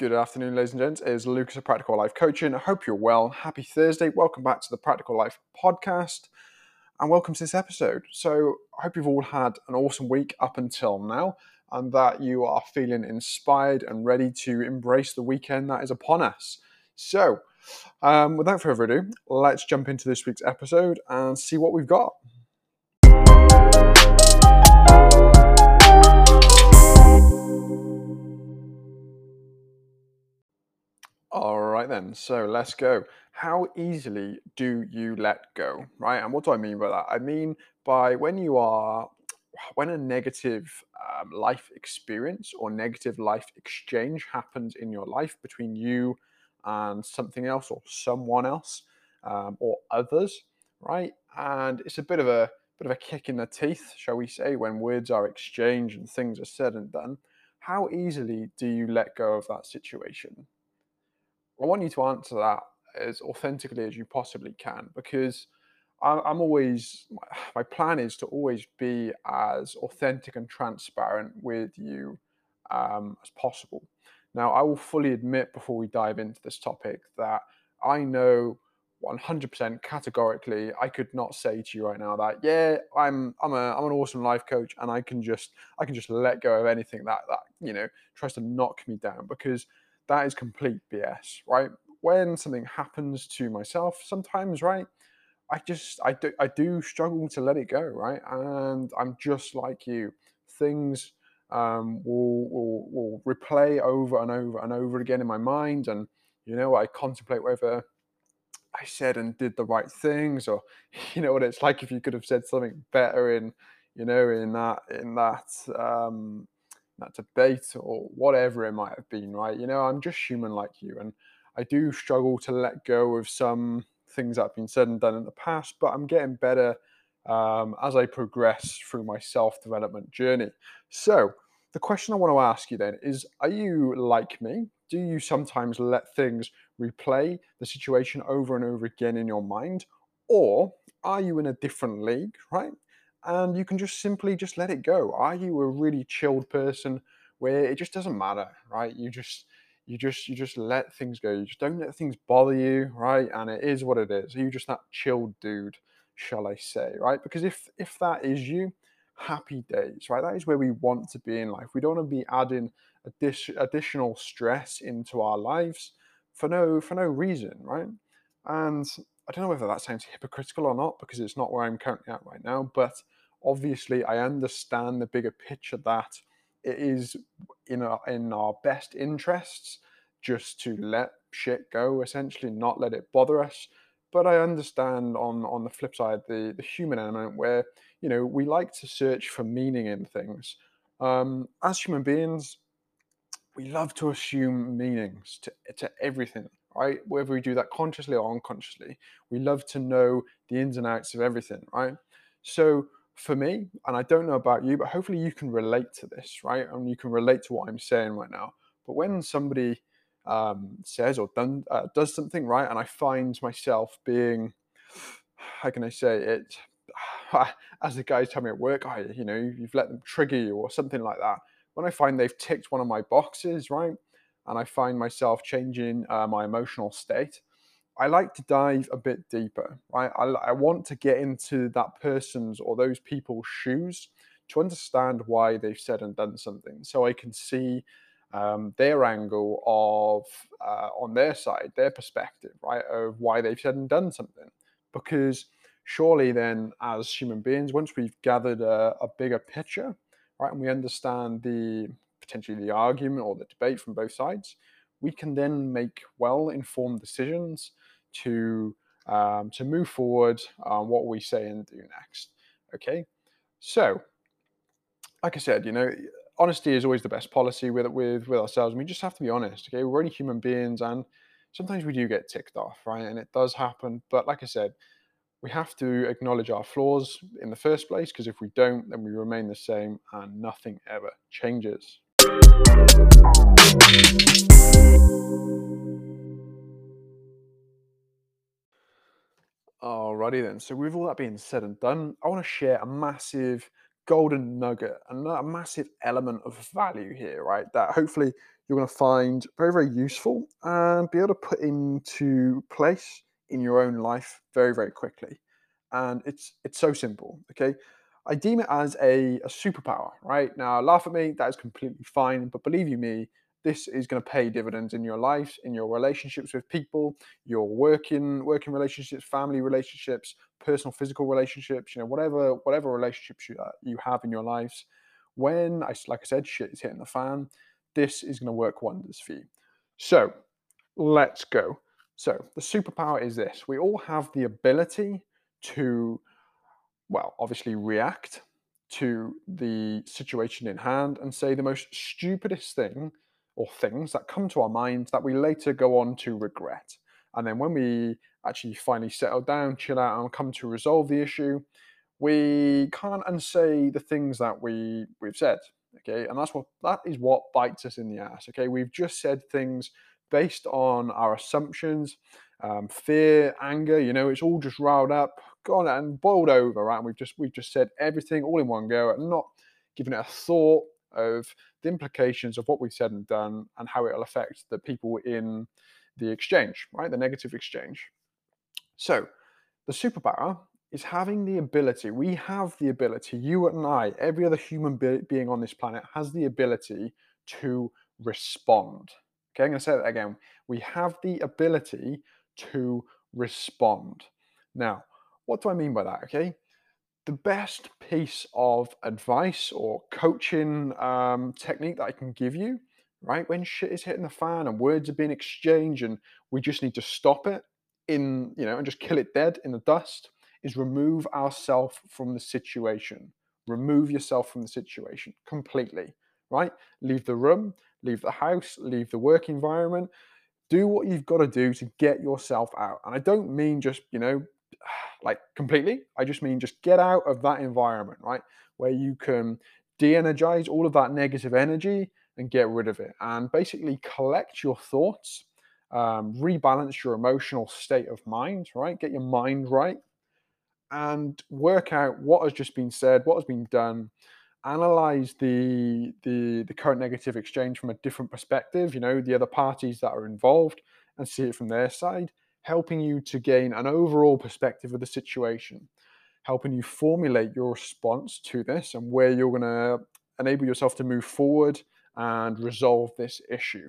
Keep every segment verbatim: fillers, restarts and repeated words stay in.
Good afternoon, ladies and gents. It is Lucas of Practical Life Coaching. I hope you're well. Happy Thursday. Welcome back to the Practical Life Podcast and welcome to this episode. So I hope you've all had an awesome week up until now and that you are feeling inspired and ready to embrace the weekend that is upon us. So um, without further ado, let's jump into this week's episode and see what we've got. All right then, so let's go. How easily do you let go, right? And what do I mean by that? I mean by when you are, when a negative um, life experience or negative life exchange happens in your life between you and something else or someone else um, or others, right? And it's a bit of a bit of a kick in the teeth, shall we say, when words are exchanged and things are said and done. How easily do you let go of that situation? I want you to answer that as authentically as you possibly can, because I'm always, my plan is to always be as authentic and transparent with you um, as possible. Now, I will fully admit before we dive into this topic that I know one hundred percent categorically, I could not say to you right now that, yeah, I'm I'm a I'm an awesome life coach and I can just I can just let go of anything that that you know tries to knock me down, because that is complete B S, right? When something happens to myself, sometimes, right, I just, I do, I do struggle to let it go, right? And I'm just like you. Things um, will, will, will replay over and over and over again in my mind. And, you know, I contemplate whether I said and did the right things, or, you know, what it's like if you could have said something better in, you know, in that, in that, um, that debate or whatever it might have been, right? You know, I'm just human like you, and I do struggle to let go of some things that have been said and done in the past, but I'm getting better um, as I progress through my self-development journey. So the question I want to ask you then is, are you like me? Do you sometimes let things replay the situation over and over again in your mind? Or are you in a different league, right? And you can just simply just let it go. Are you a really chilled person where it just doesn't matter, right? You just, you just, you just let things go. You just don't let things bother you, right? And it is what it is. Are you just that chilled dude, shall I say, right? Because if if that is you, happy days, right? That is where we want to be in life. We don't want to be adding addi- additional stress into our lives for no for no reason, right? And I don't know whether that sounds hypocritical or not, because it's not where I'm currently at right now, but obviously I understand the bigger picture that it is in our, in our best interests just to let shit go, essentially, not let it bother us. But I understand on, on the flip side, the, the human element where, you know, we like to search for meaning in things. Um, as human beings, we love to assume meanings to, to everything. Right? Whether we do that consciously or unconsciously, we love to know the ins and outs of everything, right? So for me, and I don't know about you, but hopefully you can relate to this, right? And you can relate to what I'm saying right now. But when somebody um, says or done, uh, does something, right, and I find myself being, how can I say it? As the guys tell me at work, oh, you know, you've let them trigger you or something like that. When I find they've ticked one of my boxes, right, and I find myself changing uh, my emotional state, I like to dive a bit deeper, right? I, I want to get into that person's or those people's shoes to understand why they've said and done something, so I can see um, their angle of, uh, on their side, their perspective, right, of why they've said and done something. Because surely then, as human beings, once we've gathered a, a bigger picture, right, and we understand the potentially the argument or the debate from both sides, we can then make well-informed decisions to um, to move forward on uh, what we say and do next, okay? So, like I said, you know, honesty is always the best policy with, with, with ourselves, and we just have to be honest, okay? We're only human beings, and sometimes we do get ticked off, right? And it does happen, but like I said, we have to acknowledge our flaws in the first place, because if we don't, then we remain the same and nothing ever changes. Alrighty then, so with all that being said and done, I want to share a massive golden nugget, and a massive element of value here, right, that hopefully you're going to find very, very useful and be able to put into place in your own life very, very quickly. And it's it's so simple, okay? I deem it as a, a superpower, right? Now, laugh at me, that is completely fine, but believe you me, this is going to pay dividends in your lives, in your relationships with people, your working working relationships, family relationships, personal physical relationships, you know, whatever whatever relationships you, uh, you have in your lives. When, I, like I said, shit is hitting the fan, this is going to work wonders for you. So, let's go. So, the superpower is this. We all have the ability to, well, obviously react to the situation in hand and say the most stupidest thing or things that come to our minds that we later go on to regret. And then when we actually finally settle down, chill out, and come to resolve the issue, we can't unsay the things that we, we've said, okay? And that's what, that is what bites us in the ass, okay? We've just said things based on our assumptions, um, fear, anger, you know, it's all just riled up, gone and boiled over, right? And we've just, we've just said everything all in one go and not giving it a thought of the implications of what we've said and done and how it'll affect the people in the exchange, right? The negative exchange. So the superpower is having the ability, we have the ability, you and I, every other human be- being on this planet has the ability to respond. Okay, I'm going to say that again. We have the ability to respond. Now, what do I mean by that? Okay, the best piece of advice or coaching um, technique that I can give you, right, when shit is hitting the fan and words are being exchanged and we just need to stop it in, you know, and just kill it dead in the dust, is remove ourselves from the situation. Remove yourself from the situation completely, right? Leave the room. Leave the house, leave the work environment, do what you've got to do to get yourself out. And I don't mean just, you know, like completely. I just mean just get out of that environment, right? Where you can de-energize all of that negative energy and get rid of it. And basically collect your thoughts, um, rebalance your emotional state of mind, right? Get your mind right and work out what has just been said, what has been done, analyze the, the the current negative exchange from a different perspective, you know, the other parties that are involved, and see it from their side, helping you to gain an overall perspective of the situation, helping you formulate your response to this and where you're going to enable yourself to move forward and resolve this issue.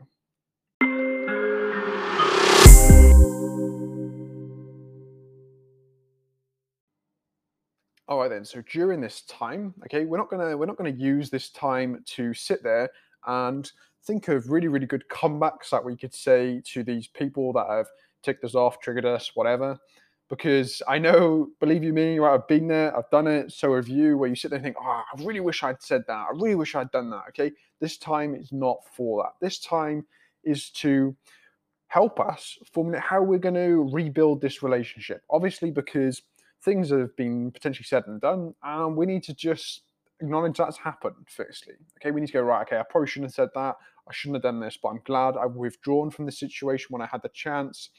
All right then, so during this time, okay, we're not gonna we're not gonna use this time to sit there and think of really, really good comebacks that we could say to these people that have ticked us off, triggered us, whatever. Because I know, believe you me, right, I've been there, I've done it, so have you, where you sit there and think, oh, I really wish I'd said that, I really wish I'd done that, okay? This time is not for that. This time is to help us formulate how we're gonna rebuild this relationship. Obviously, because things have been potentially said and done, and we need to just acknowledge that's happened, firstly. Okay, we need to go, right, okay, I probably shouldn't have said that. I shouldn't have done this, but I'm glad I've withdrawn from the situation when I had the chance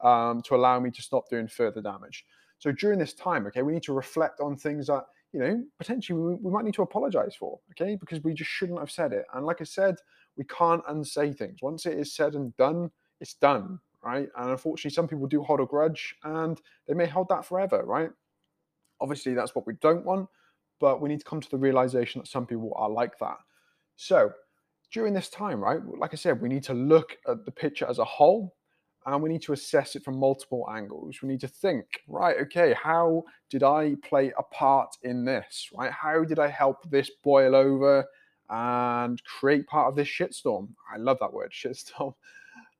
um, to allow me to stop doing further damage. So during this time, okay, we need to reflect on things that, you know, potentially we, we might need to apologize for, okay, because we just shouldn't have said it. And like I said, we can't unsay things. Once it is said and done, it's done. Right? And unfortunately, some people do hold a grudge and they may hold that forever, right? Obviously, that's what we don't want, but we need to come to the realization that some people are like that. So during this time, right, like I said, we need to look at the picture as a whole and we need to assess it from multiple angles. We need to think, right, okay, how did I play a part in this, right? How did I help this boil over and create part of this shitstorm? I love that word, shitstorm.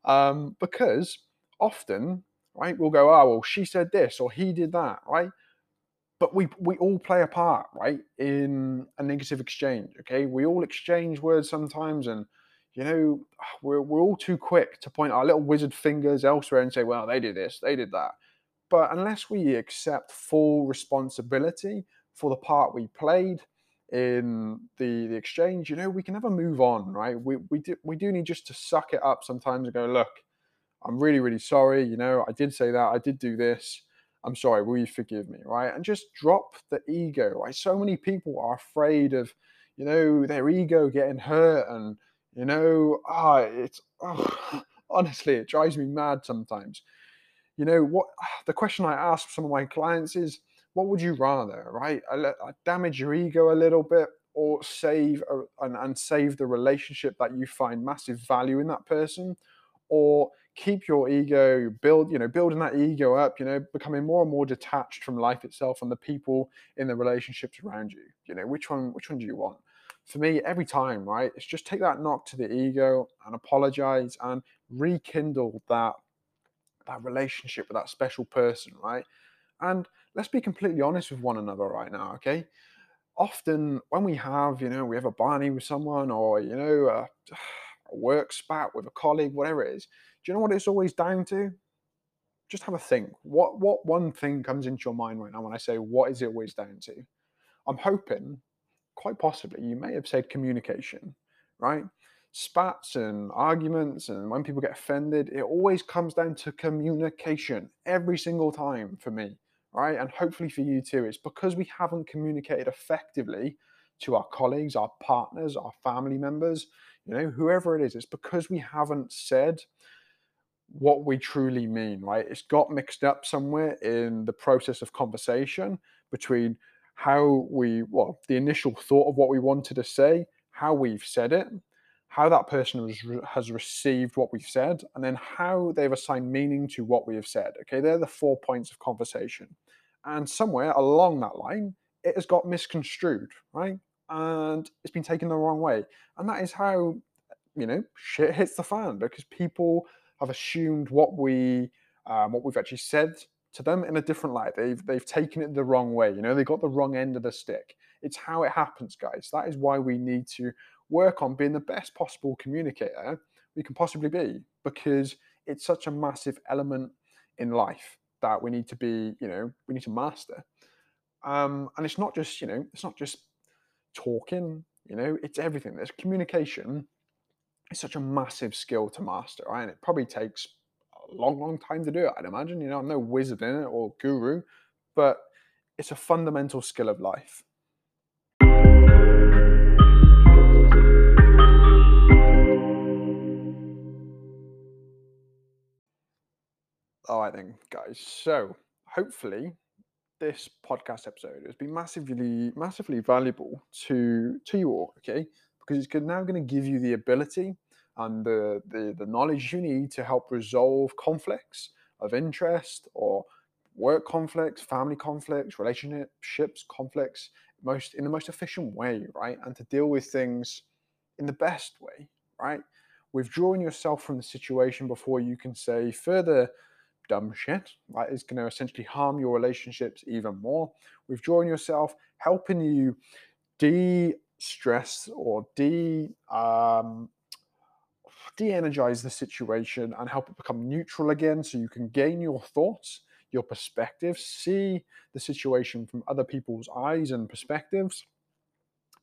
Um, because often, right, we'll go, oh, well, she said this or he did that, right? But we we all play a part, right, in a negative exchange, okay? We all exchange words sometimes and, you know, we're, we're all too quick to point our little wizard fingers elsewhere and say, well, they did this, they did that. But unless we accept full responsibility for the part we played in the, the exchange, you know, we can never move on, right? We we do we do need just to suck it up sometimes and go, look, I'm really, really sorry, you know, I did say that, I did do this, I'm sorry, will you forgive me, right? And just drop the ego, right? So many people are afraid of, you know, their ego getting hurt and, You know, ah, it's oh, honestly, it drives me mad sometimes. You know what? The question I ask some of my clients is, "What would you rather, right? I, let, I damage your ego a little bit, or save a, and, and save the relationship that you find massive value in that person, or keep your ego, build, you know, building that ego up, you know, becoming more and more detached from life itself and the people in the relationships around you. You know, which one, which one do you want?" For me, every time, right, it's just take that knock to the ego and apologize and rekindle that that relationship with that special person, right? And let's be completely honest with one another right now, okay? Often when we have, you know, we have a barney with someone, or, you know, a, a work spat with a colleague, whatever it is, do you know what it's always down to? Just have a think. What, what one thing comes into your mind right now when I say, what is it always down to? I'm hoping, quite possibly, you may have said communication, right? Spats and arguments and when people get offended, it always comes down to communication every single time for me, right? And hopefully for you too. It's because we haven't communicated effectively to our colleagues, our partners, our family members, you know, whoever it is. It's because we haven't said what we truly mean, right? It's got mixed up somewhere in the process of conversation between how we, well, the initial thought of what we wanted to say, how we've said it, how that person has received what we've said, and then how they've assigned meaning to what we have said. Okay, they're the four points of conversation. And somewhere along that line, it has got misconstrued, right? And it's been taken the wrong way. And that is how, you know, shit hits the fan, because people have assumed what we, um, what we've actually said to them in a different light. They've, they've taken it the wrong way. You know, they got the wrong end of the stick. It's how it happens, guys. That is why we need to work on being the best possible communicator we can possibly be, because it's such a massive element in life that we need to be, you know, we need to master. Um, and it's not just, you know, it's not just talking, you know, it's everything. There's communication. It's such a massive skill to master, right? And it probably takes long, long time to do it, I'd imagine. You know, I'm no wizard in it or guru, but it's a fundamental skill of life. All right then, guys. So hopefully this podcast episode has been massively, massively valuable to to you all, okay? Because it's now going to give you the ability and the, the, the knowledge you need to help resolve conflicts of interest, or work conflicts, family conflicts, relationships, conflicts, most in the most efficient way, right? And to deal with things in the best way, right? Withdrawing yourself from the situation before you can say further dumb shit, right, is going to essentially harm your relationships even more. Withdrawing yourself, helping you de-stress or de- um, de-energize the situation and help it become neutral again, so you can gain your thoughts, your perspectives, see the situation from other people's eyes and perspectives,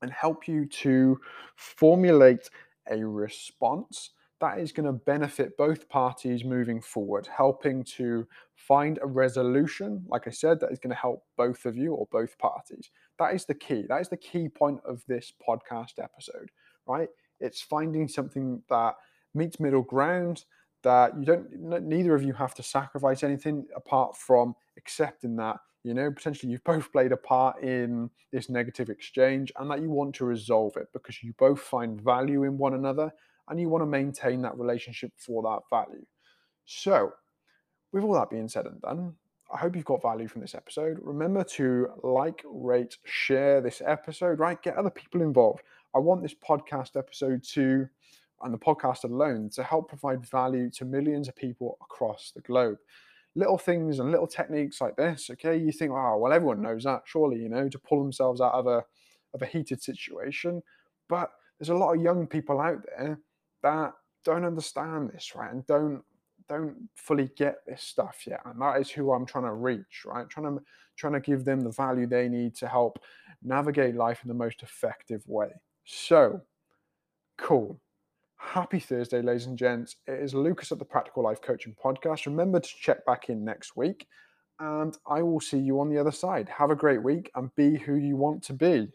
and help you to formulate a response that is going to benefit both parties moving forward, helping to find a resolution, like I said, that is going to help both of you or both parties. That is the key. That is the key point of this podcast episode, right? It's finding something that meets middle ground, that you don't, neither of you have to sacrifice anything apart from accepting that, you know, potentially you've both played a part in this negative exchange, and that you want to resolve it because you both find value in one another and you want to maintain that relationship for that value. So with all that being said and done, I hope you've got value from this episode. Remember to like, rate, share this episode, right? Get other people involved. I want this podcast episode to, and the podcast alone, to help provide value to millions of people across the globe. Little things and little techniques like this, okay? You think, oh, well, everyone knows that, surely, you know, to pull themselves out of a, of a heated situation. But there's a lot of young people out there that don't understand this, right? And don't don't fully get this stuff yet. And that is who I'm trying to reach, right? Trying to, trying to give them the value they need to help navigate life in the most effective way. So, cool. Happy Thursday, ladies and gents. It is Lucas at the Practical Life Coaching Podcast. Remember to check back in next week, and I will see you on the other side. Have a great week and be who you want to be.